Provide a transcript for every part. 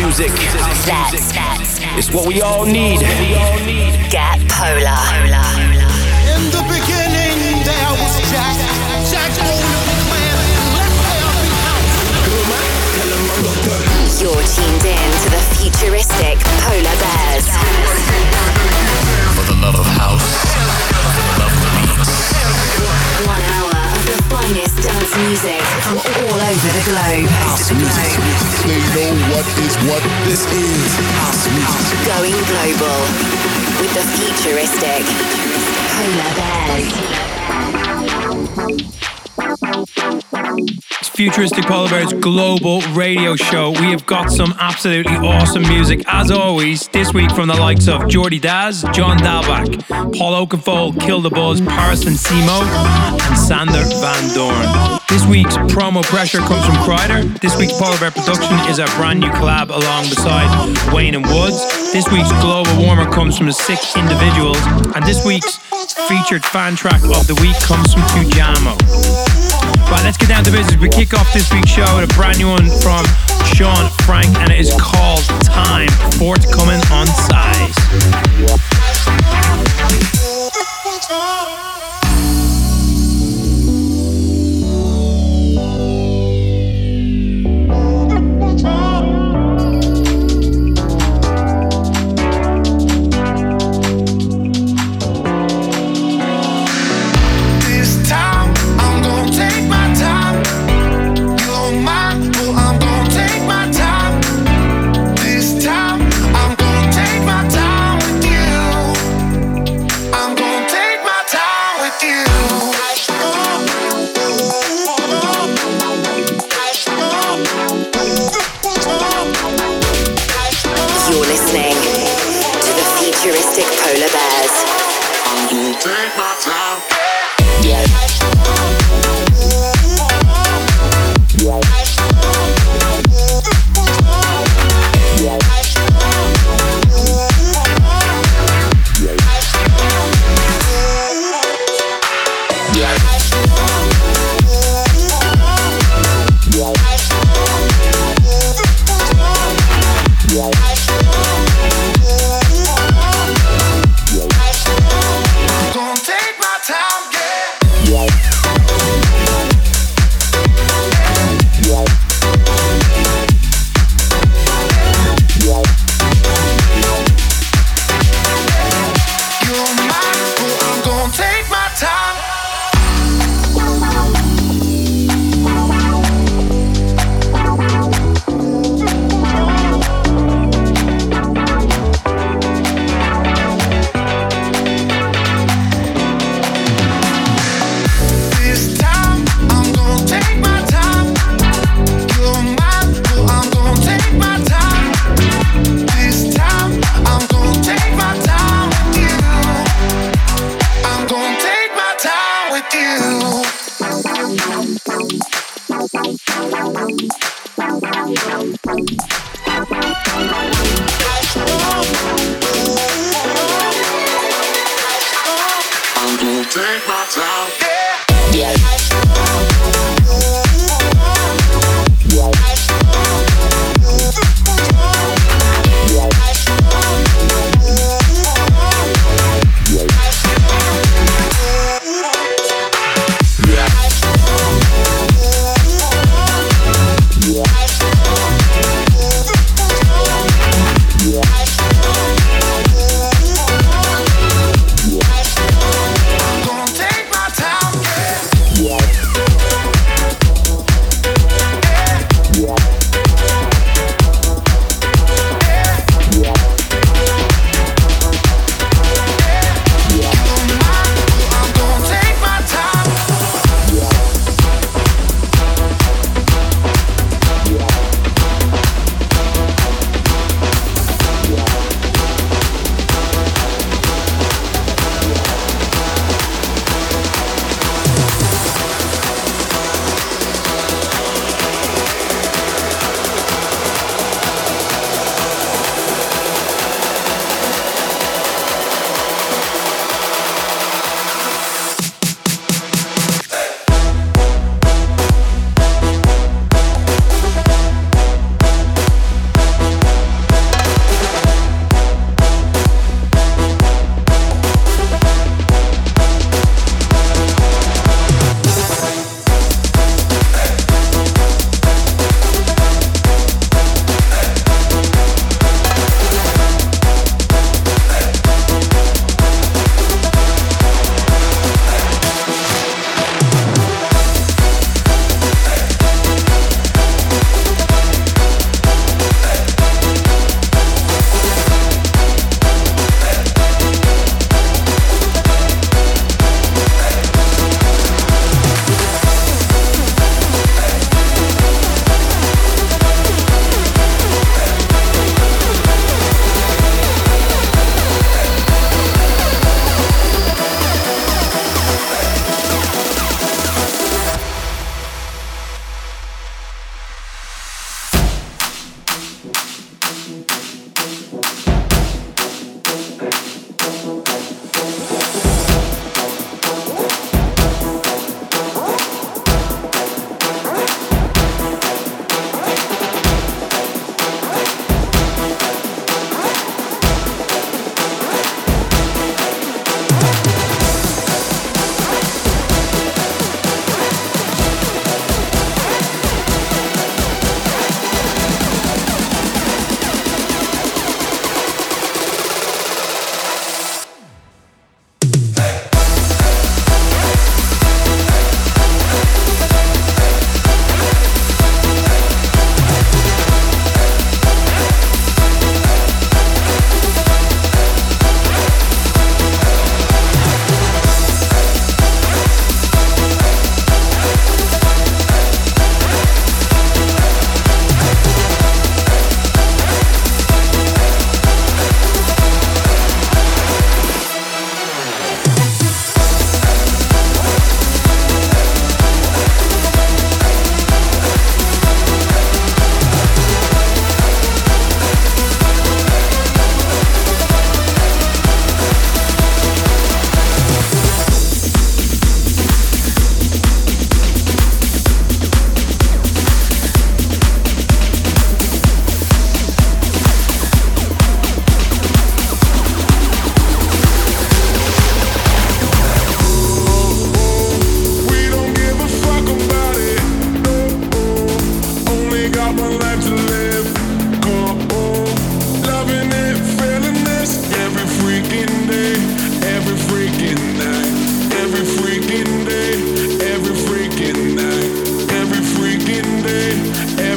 music. It's what we all need. Get polar. In the beginning, there was Jack. Jack's rolling with man. Let's play our beat house. You're tuned in to the Futuristic Polar Bears. For the love of house. For the love of beats. 1 hour. Finest dance music from all over the globe. House music. They know what this is. House music. Going global with the Futuristic Polar Bears. It's Futuristic Polar Bears global radio show. We have got some absolutely awesome music as always. This week from the likes of Jordy Dazz, John Dahlback, Paul Oakenfold, Kill the Buzz, Paris and Simo, and Sander Van Doorn. This week's promo pressure comes from Kryder. This week's Polar Bear production is a brand new collab along beside Wayne and Woods. This week's global warmer comes from the Sick Individuals, and this week's featured fan track of the week comes from Tujamo. Right, let's get down to business. We kick off this week's show with a brand new one from Shaun Frank, and it is called Time, forthcoming on Size.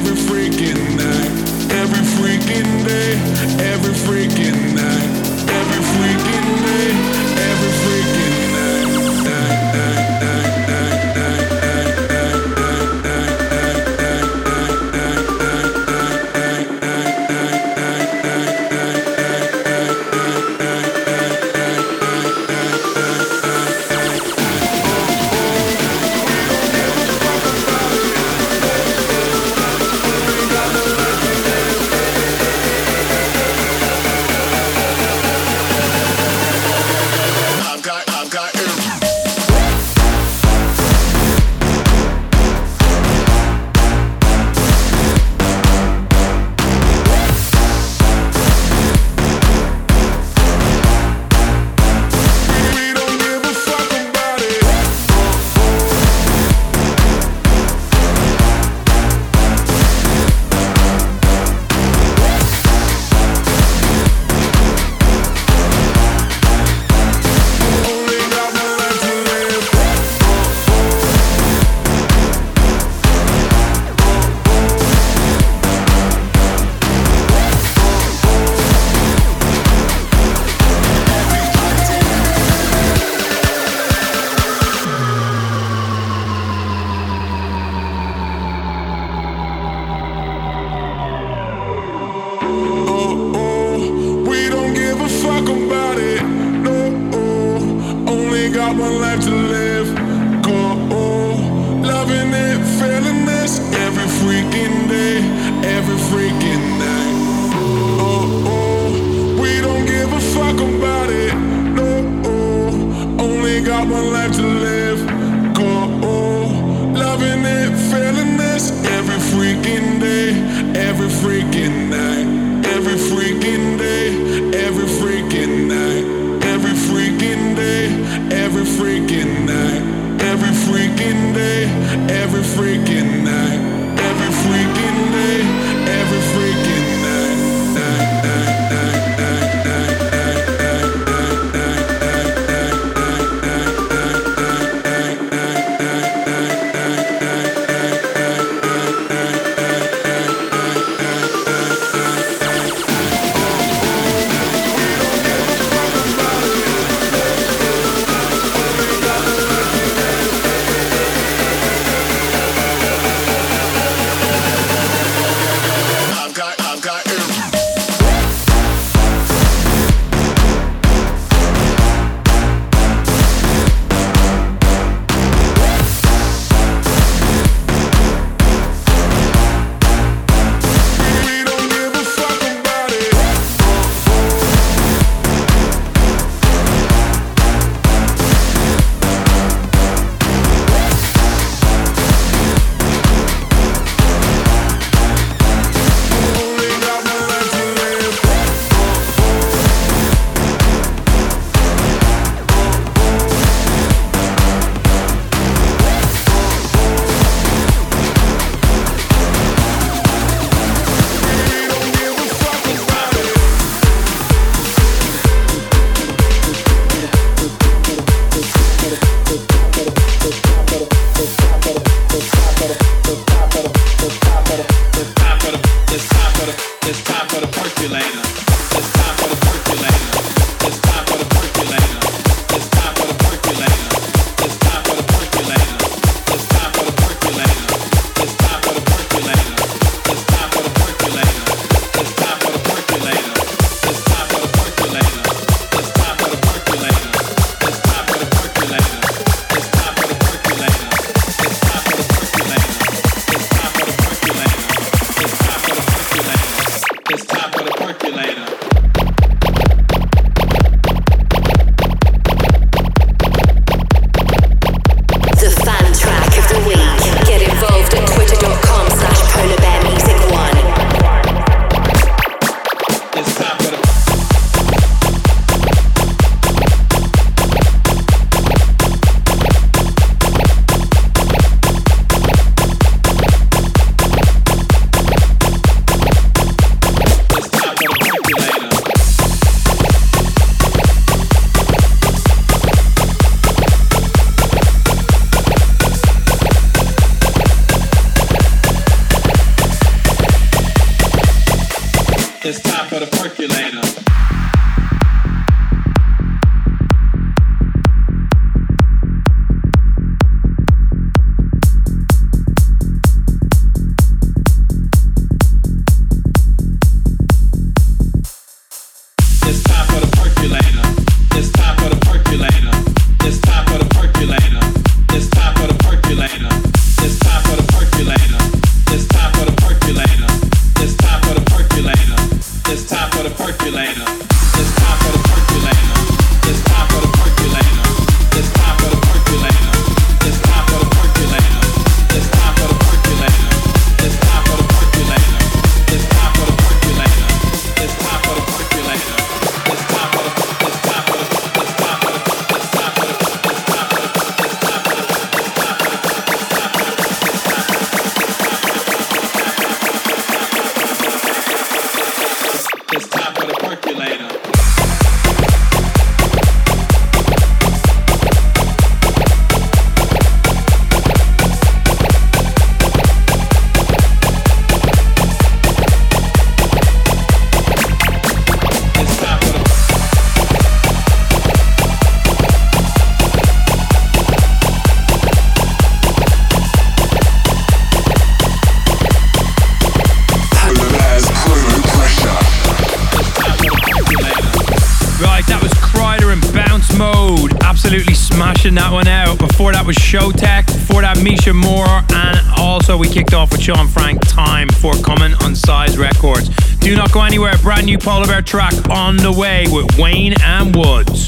every freaking night, every freaking day, every freaking night, every freaking day, every freaking night, night, night, night, night, night, It's time for the percolator. That one out. Before that was Showtek, before that Micha Moor, and also we kicked off with Shaun Frank, Time for Coming on Size Records. Do not go anywhere, brand new Polar Bear track on the way with Wayne and Woods.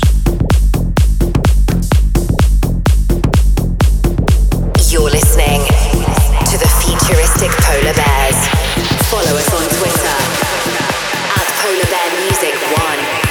You're listening to the Futuristic Polar Bears. Follow us on Twitter at Polar Bear Music 1.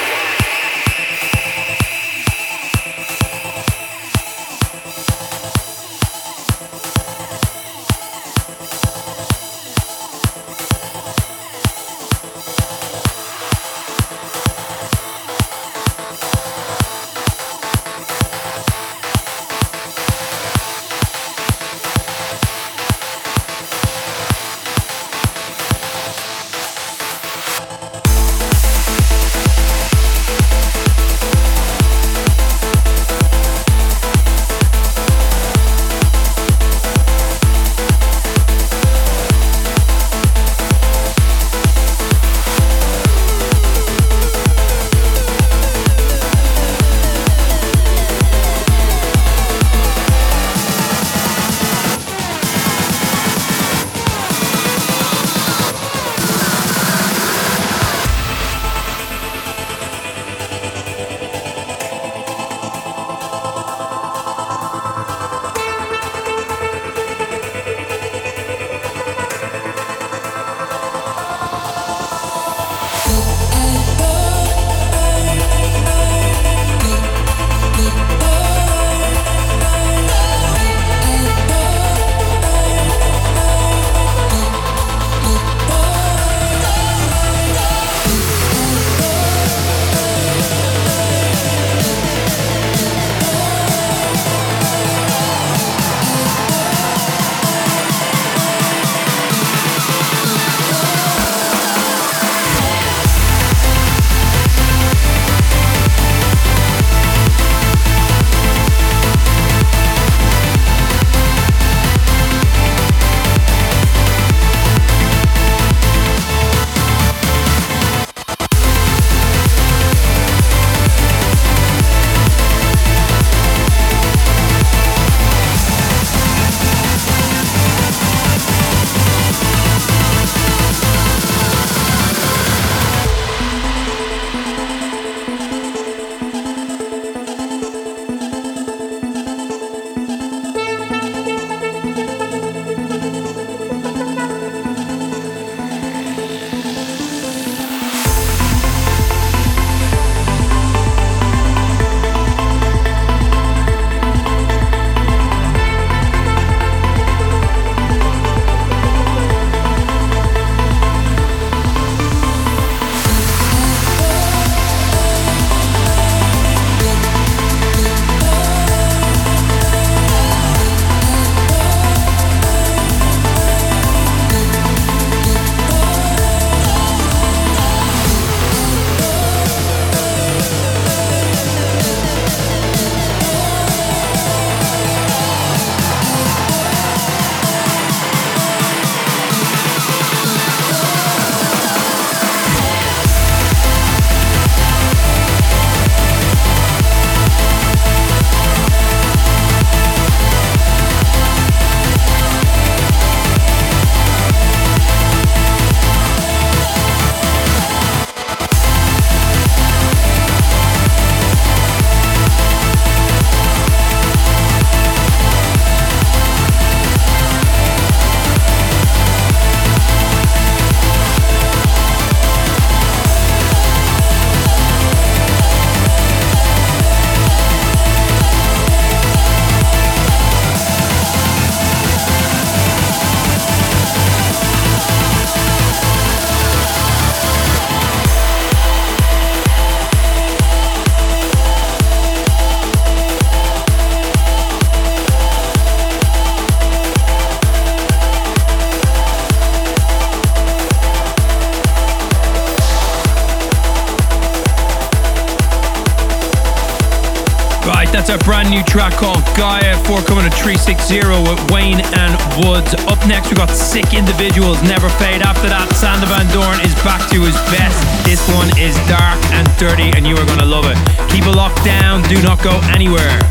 That's a brand new track called Gaia, forthcoming at 360 with Wayne and Woods. Up next, we've got Sick Individuals, Never Fade. After that, Sander Van Doorn is back to his best. This one is dark and dirty, and you are going to love it. Keep it locked down. Do not go anywhere.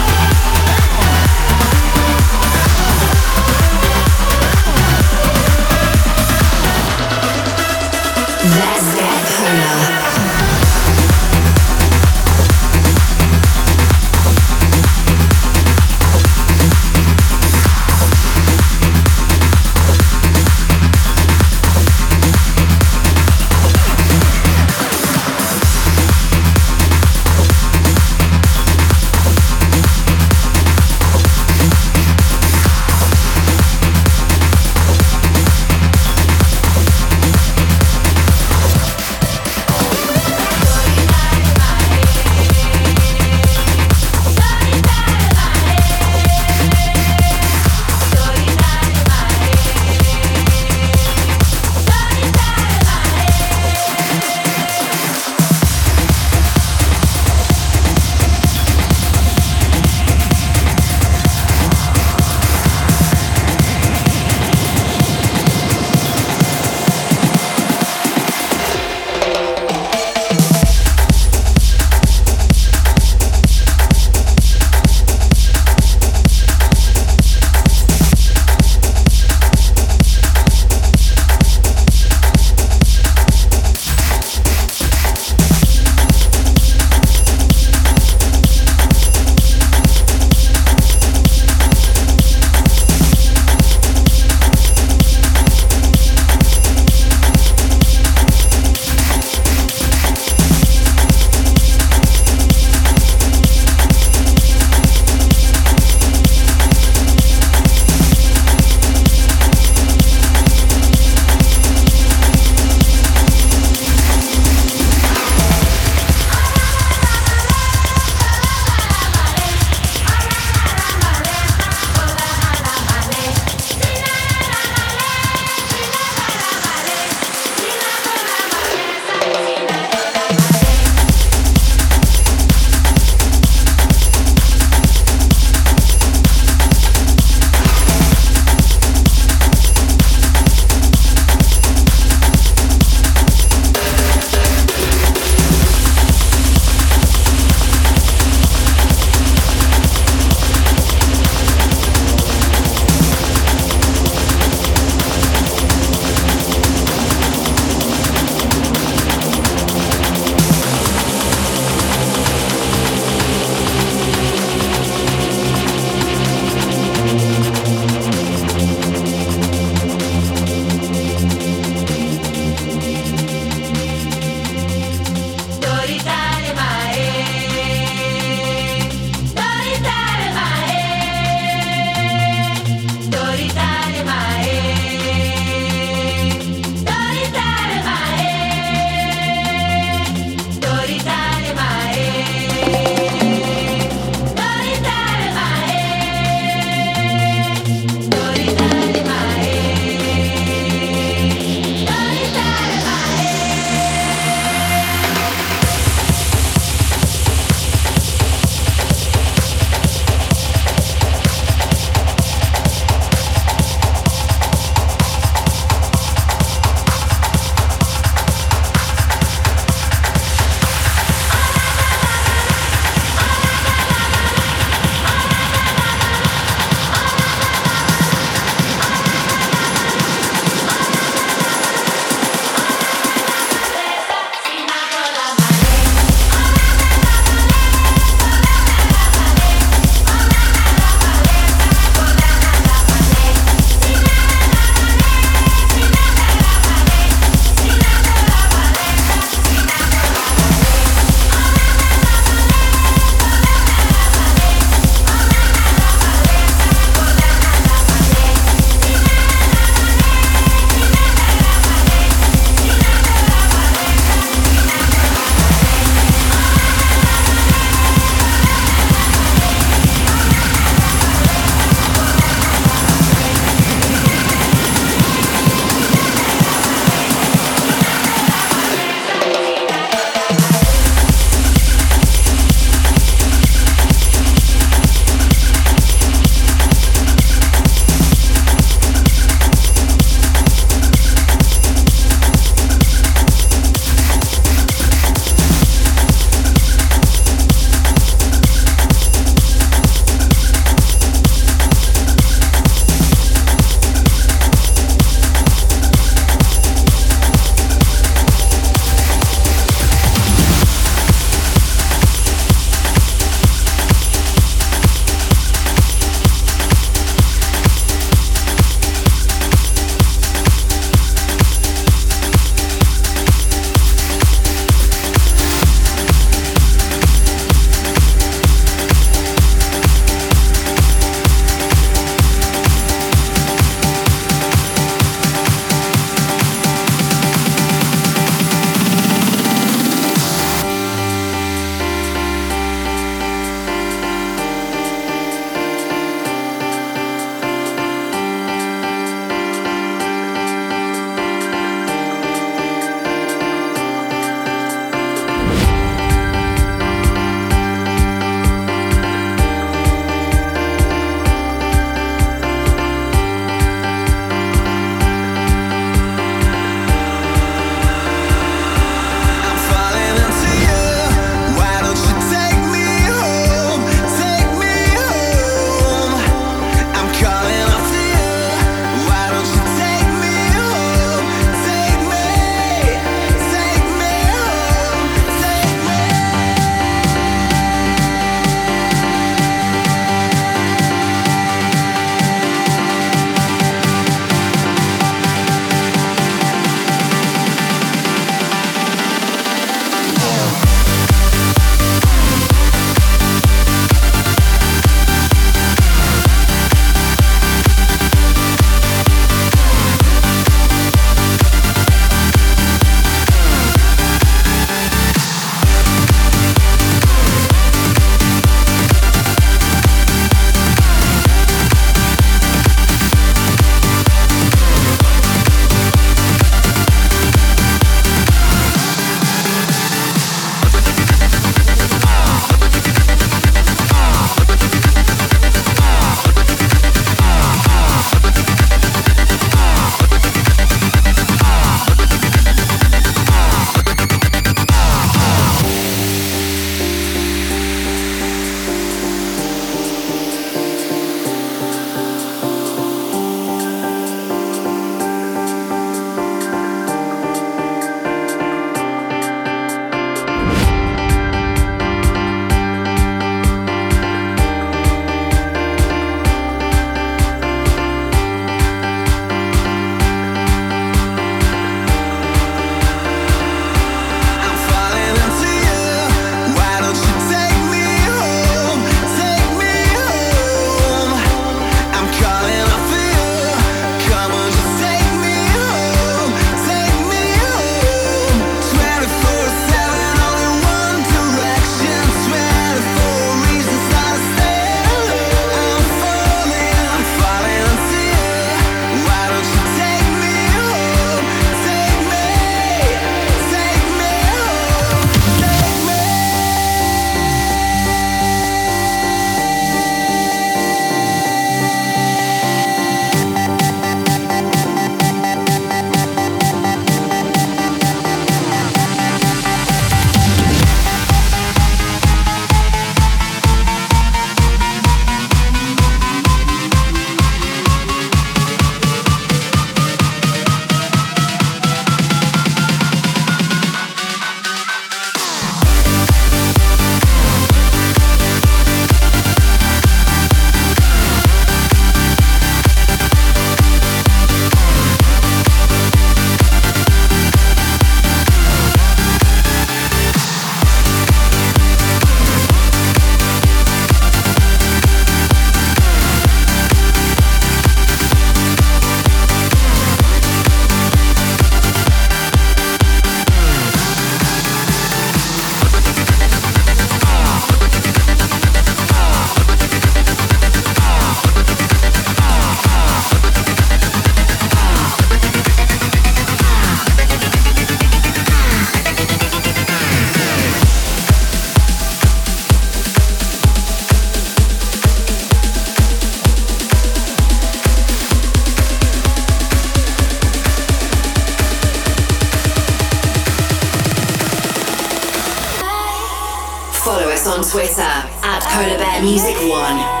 on Twitter at @CodaBearMusic1.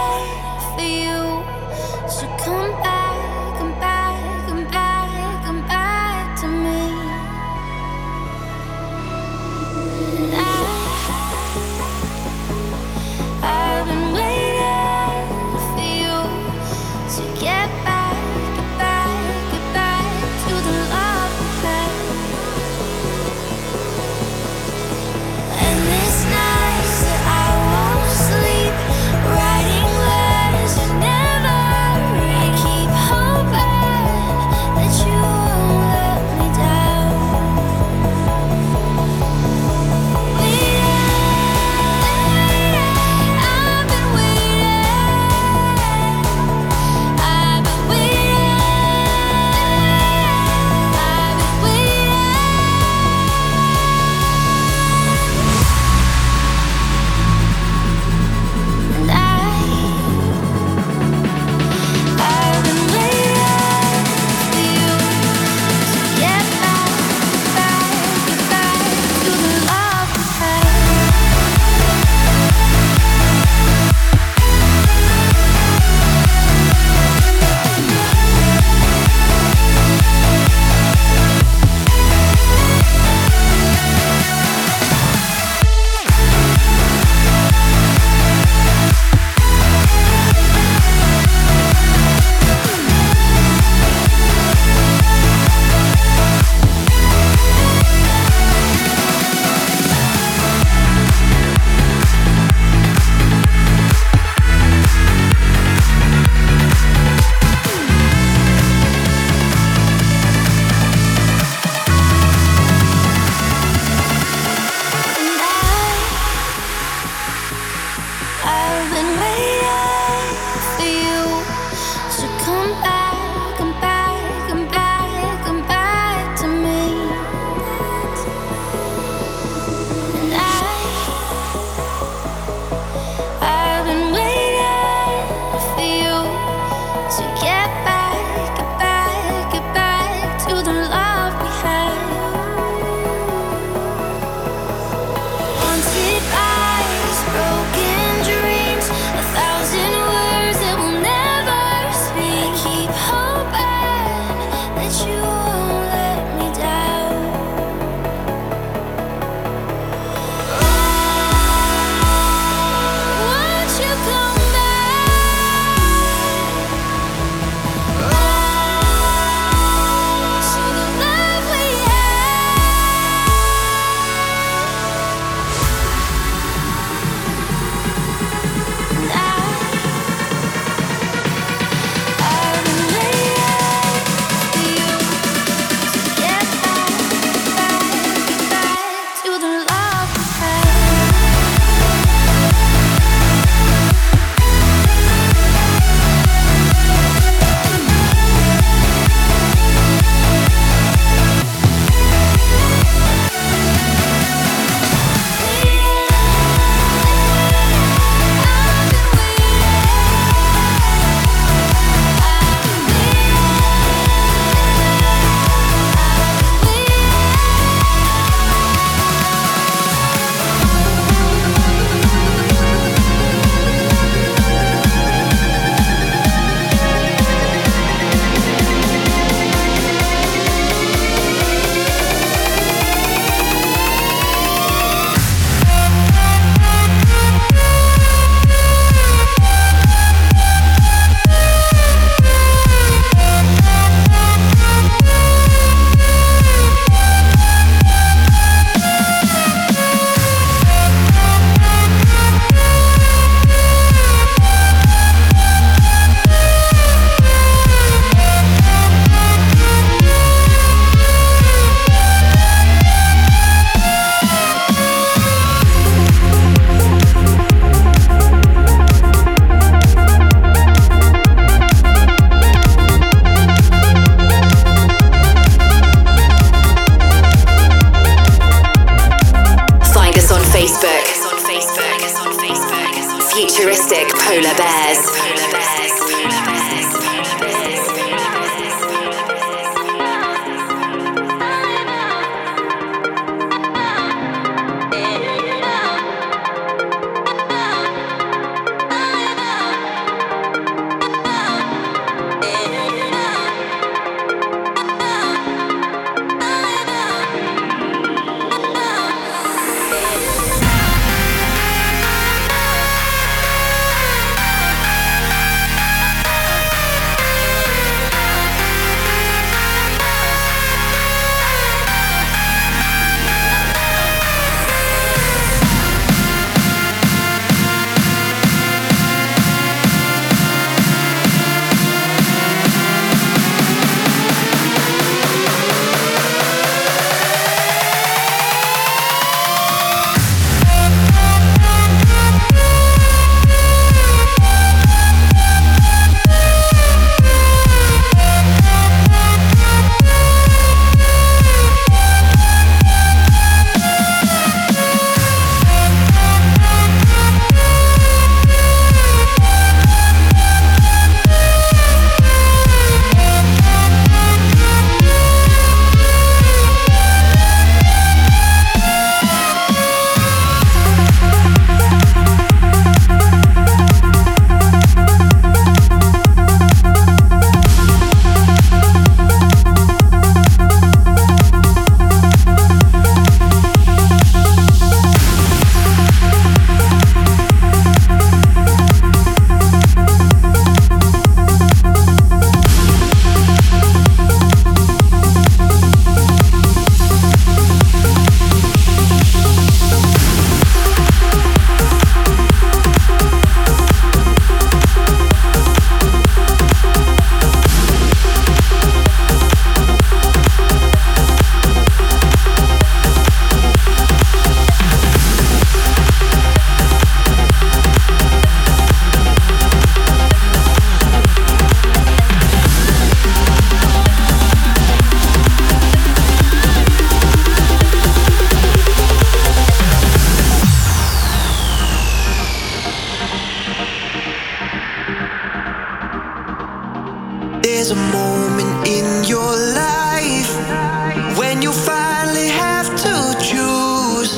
to choose.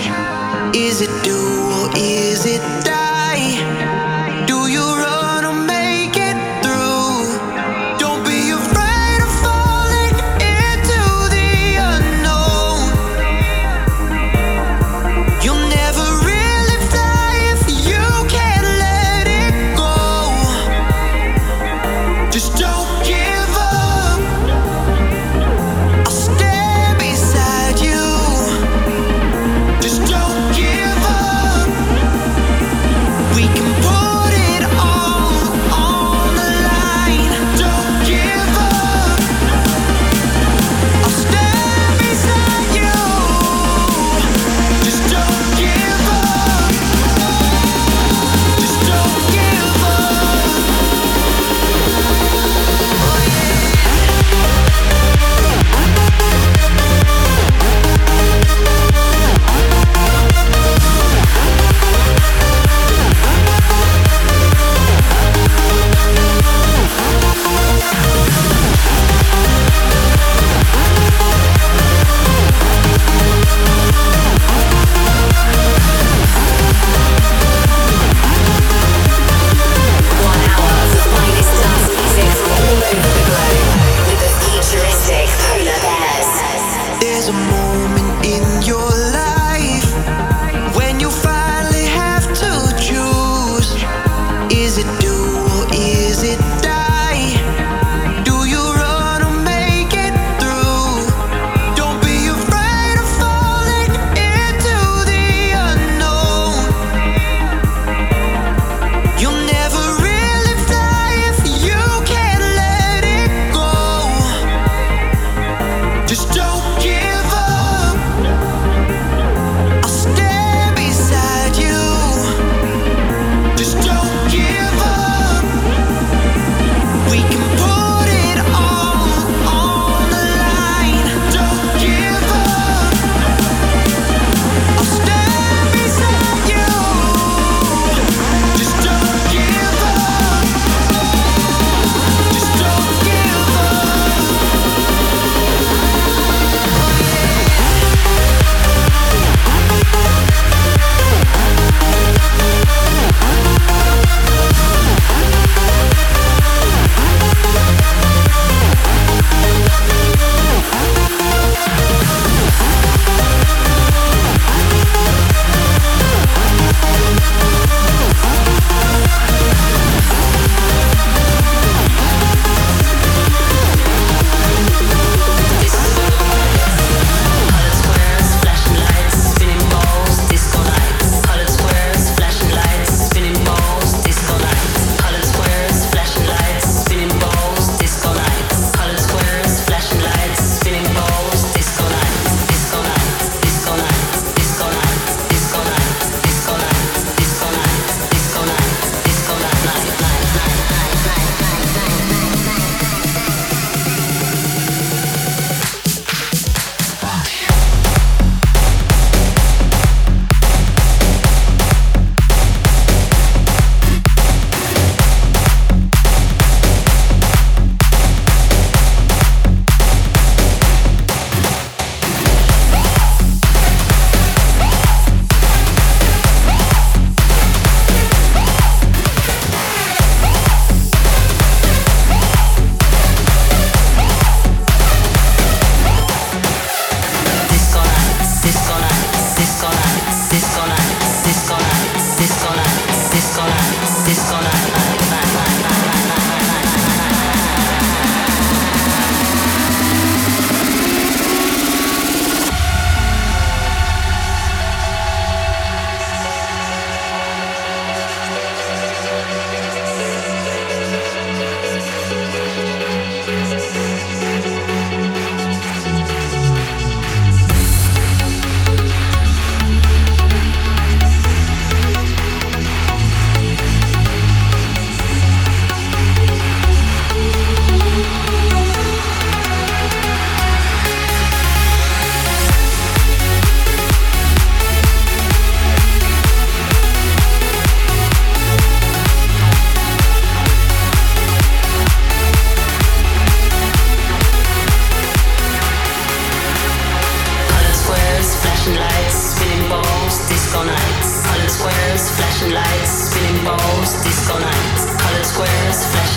Is it do or is it die? Do you run or make it through? Don't be afraid of falling into the unknown. You'll never really fly if you can't let it go. Just don't give up. I'll stand beside you. Just don't give up.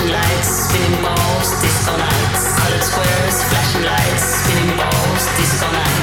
flashing lights, spinning balls, disco nights. Colored squares, flashing lights, spinning balls, disco nights.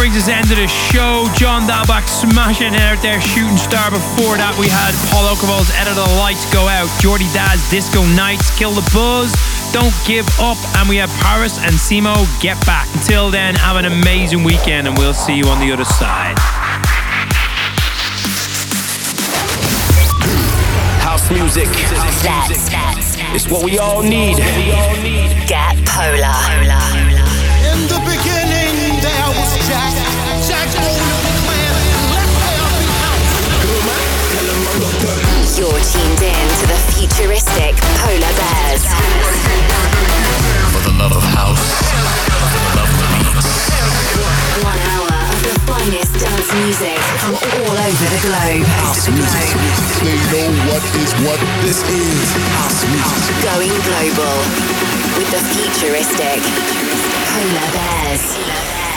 brings us end to the show. John Dahlback smashing it out there, Shooting Star. Before that we had Paul Oakenfold's Edit of the Lights Go Out, Jordy Dazz Disco Nights, Kill the Buzz, Don't Give Up, and we have Paris and Simo, Get Back. Until then, have an amazing weekend and we'll see you on the other side. House music, it's what we all need. Get polar. In the beginning there was Jack Polar. You're tuned in to the Futuristic Polar Bears. For the love of house, for the love of beats. 1 hour of the finest dance music from all over the globe. House music. They know what this is. House music. Going global with the Futuristic Polar Bears.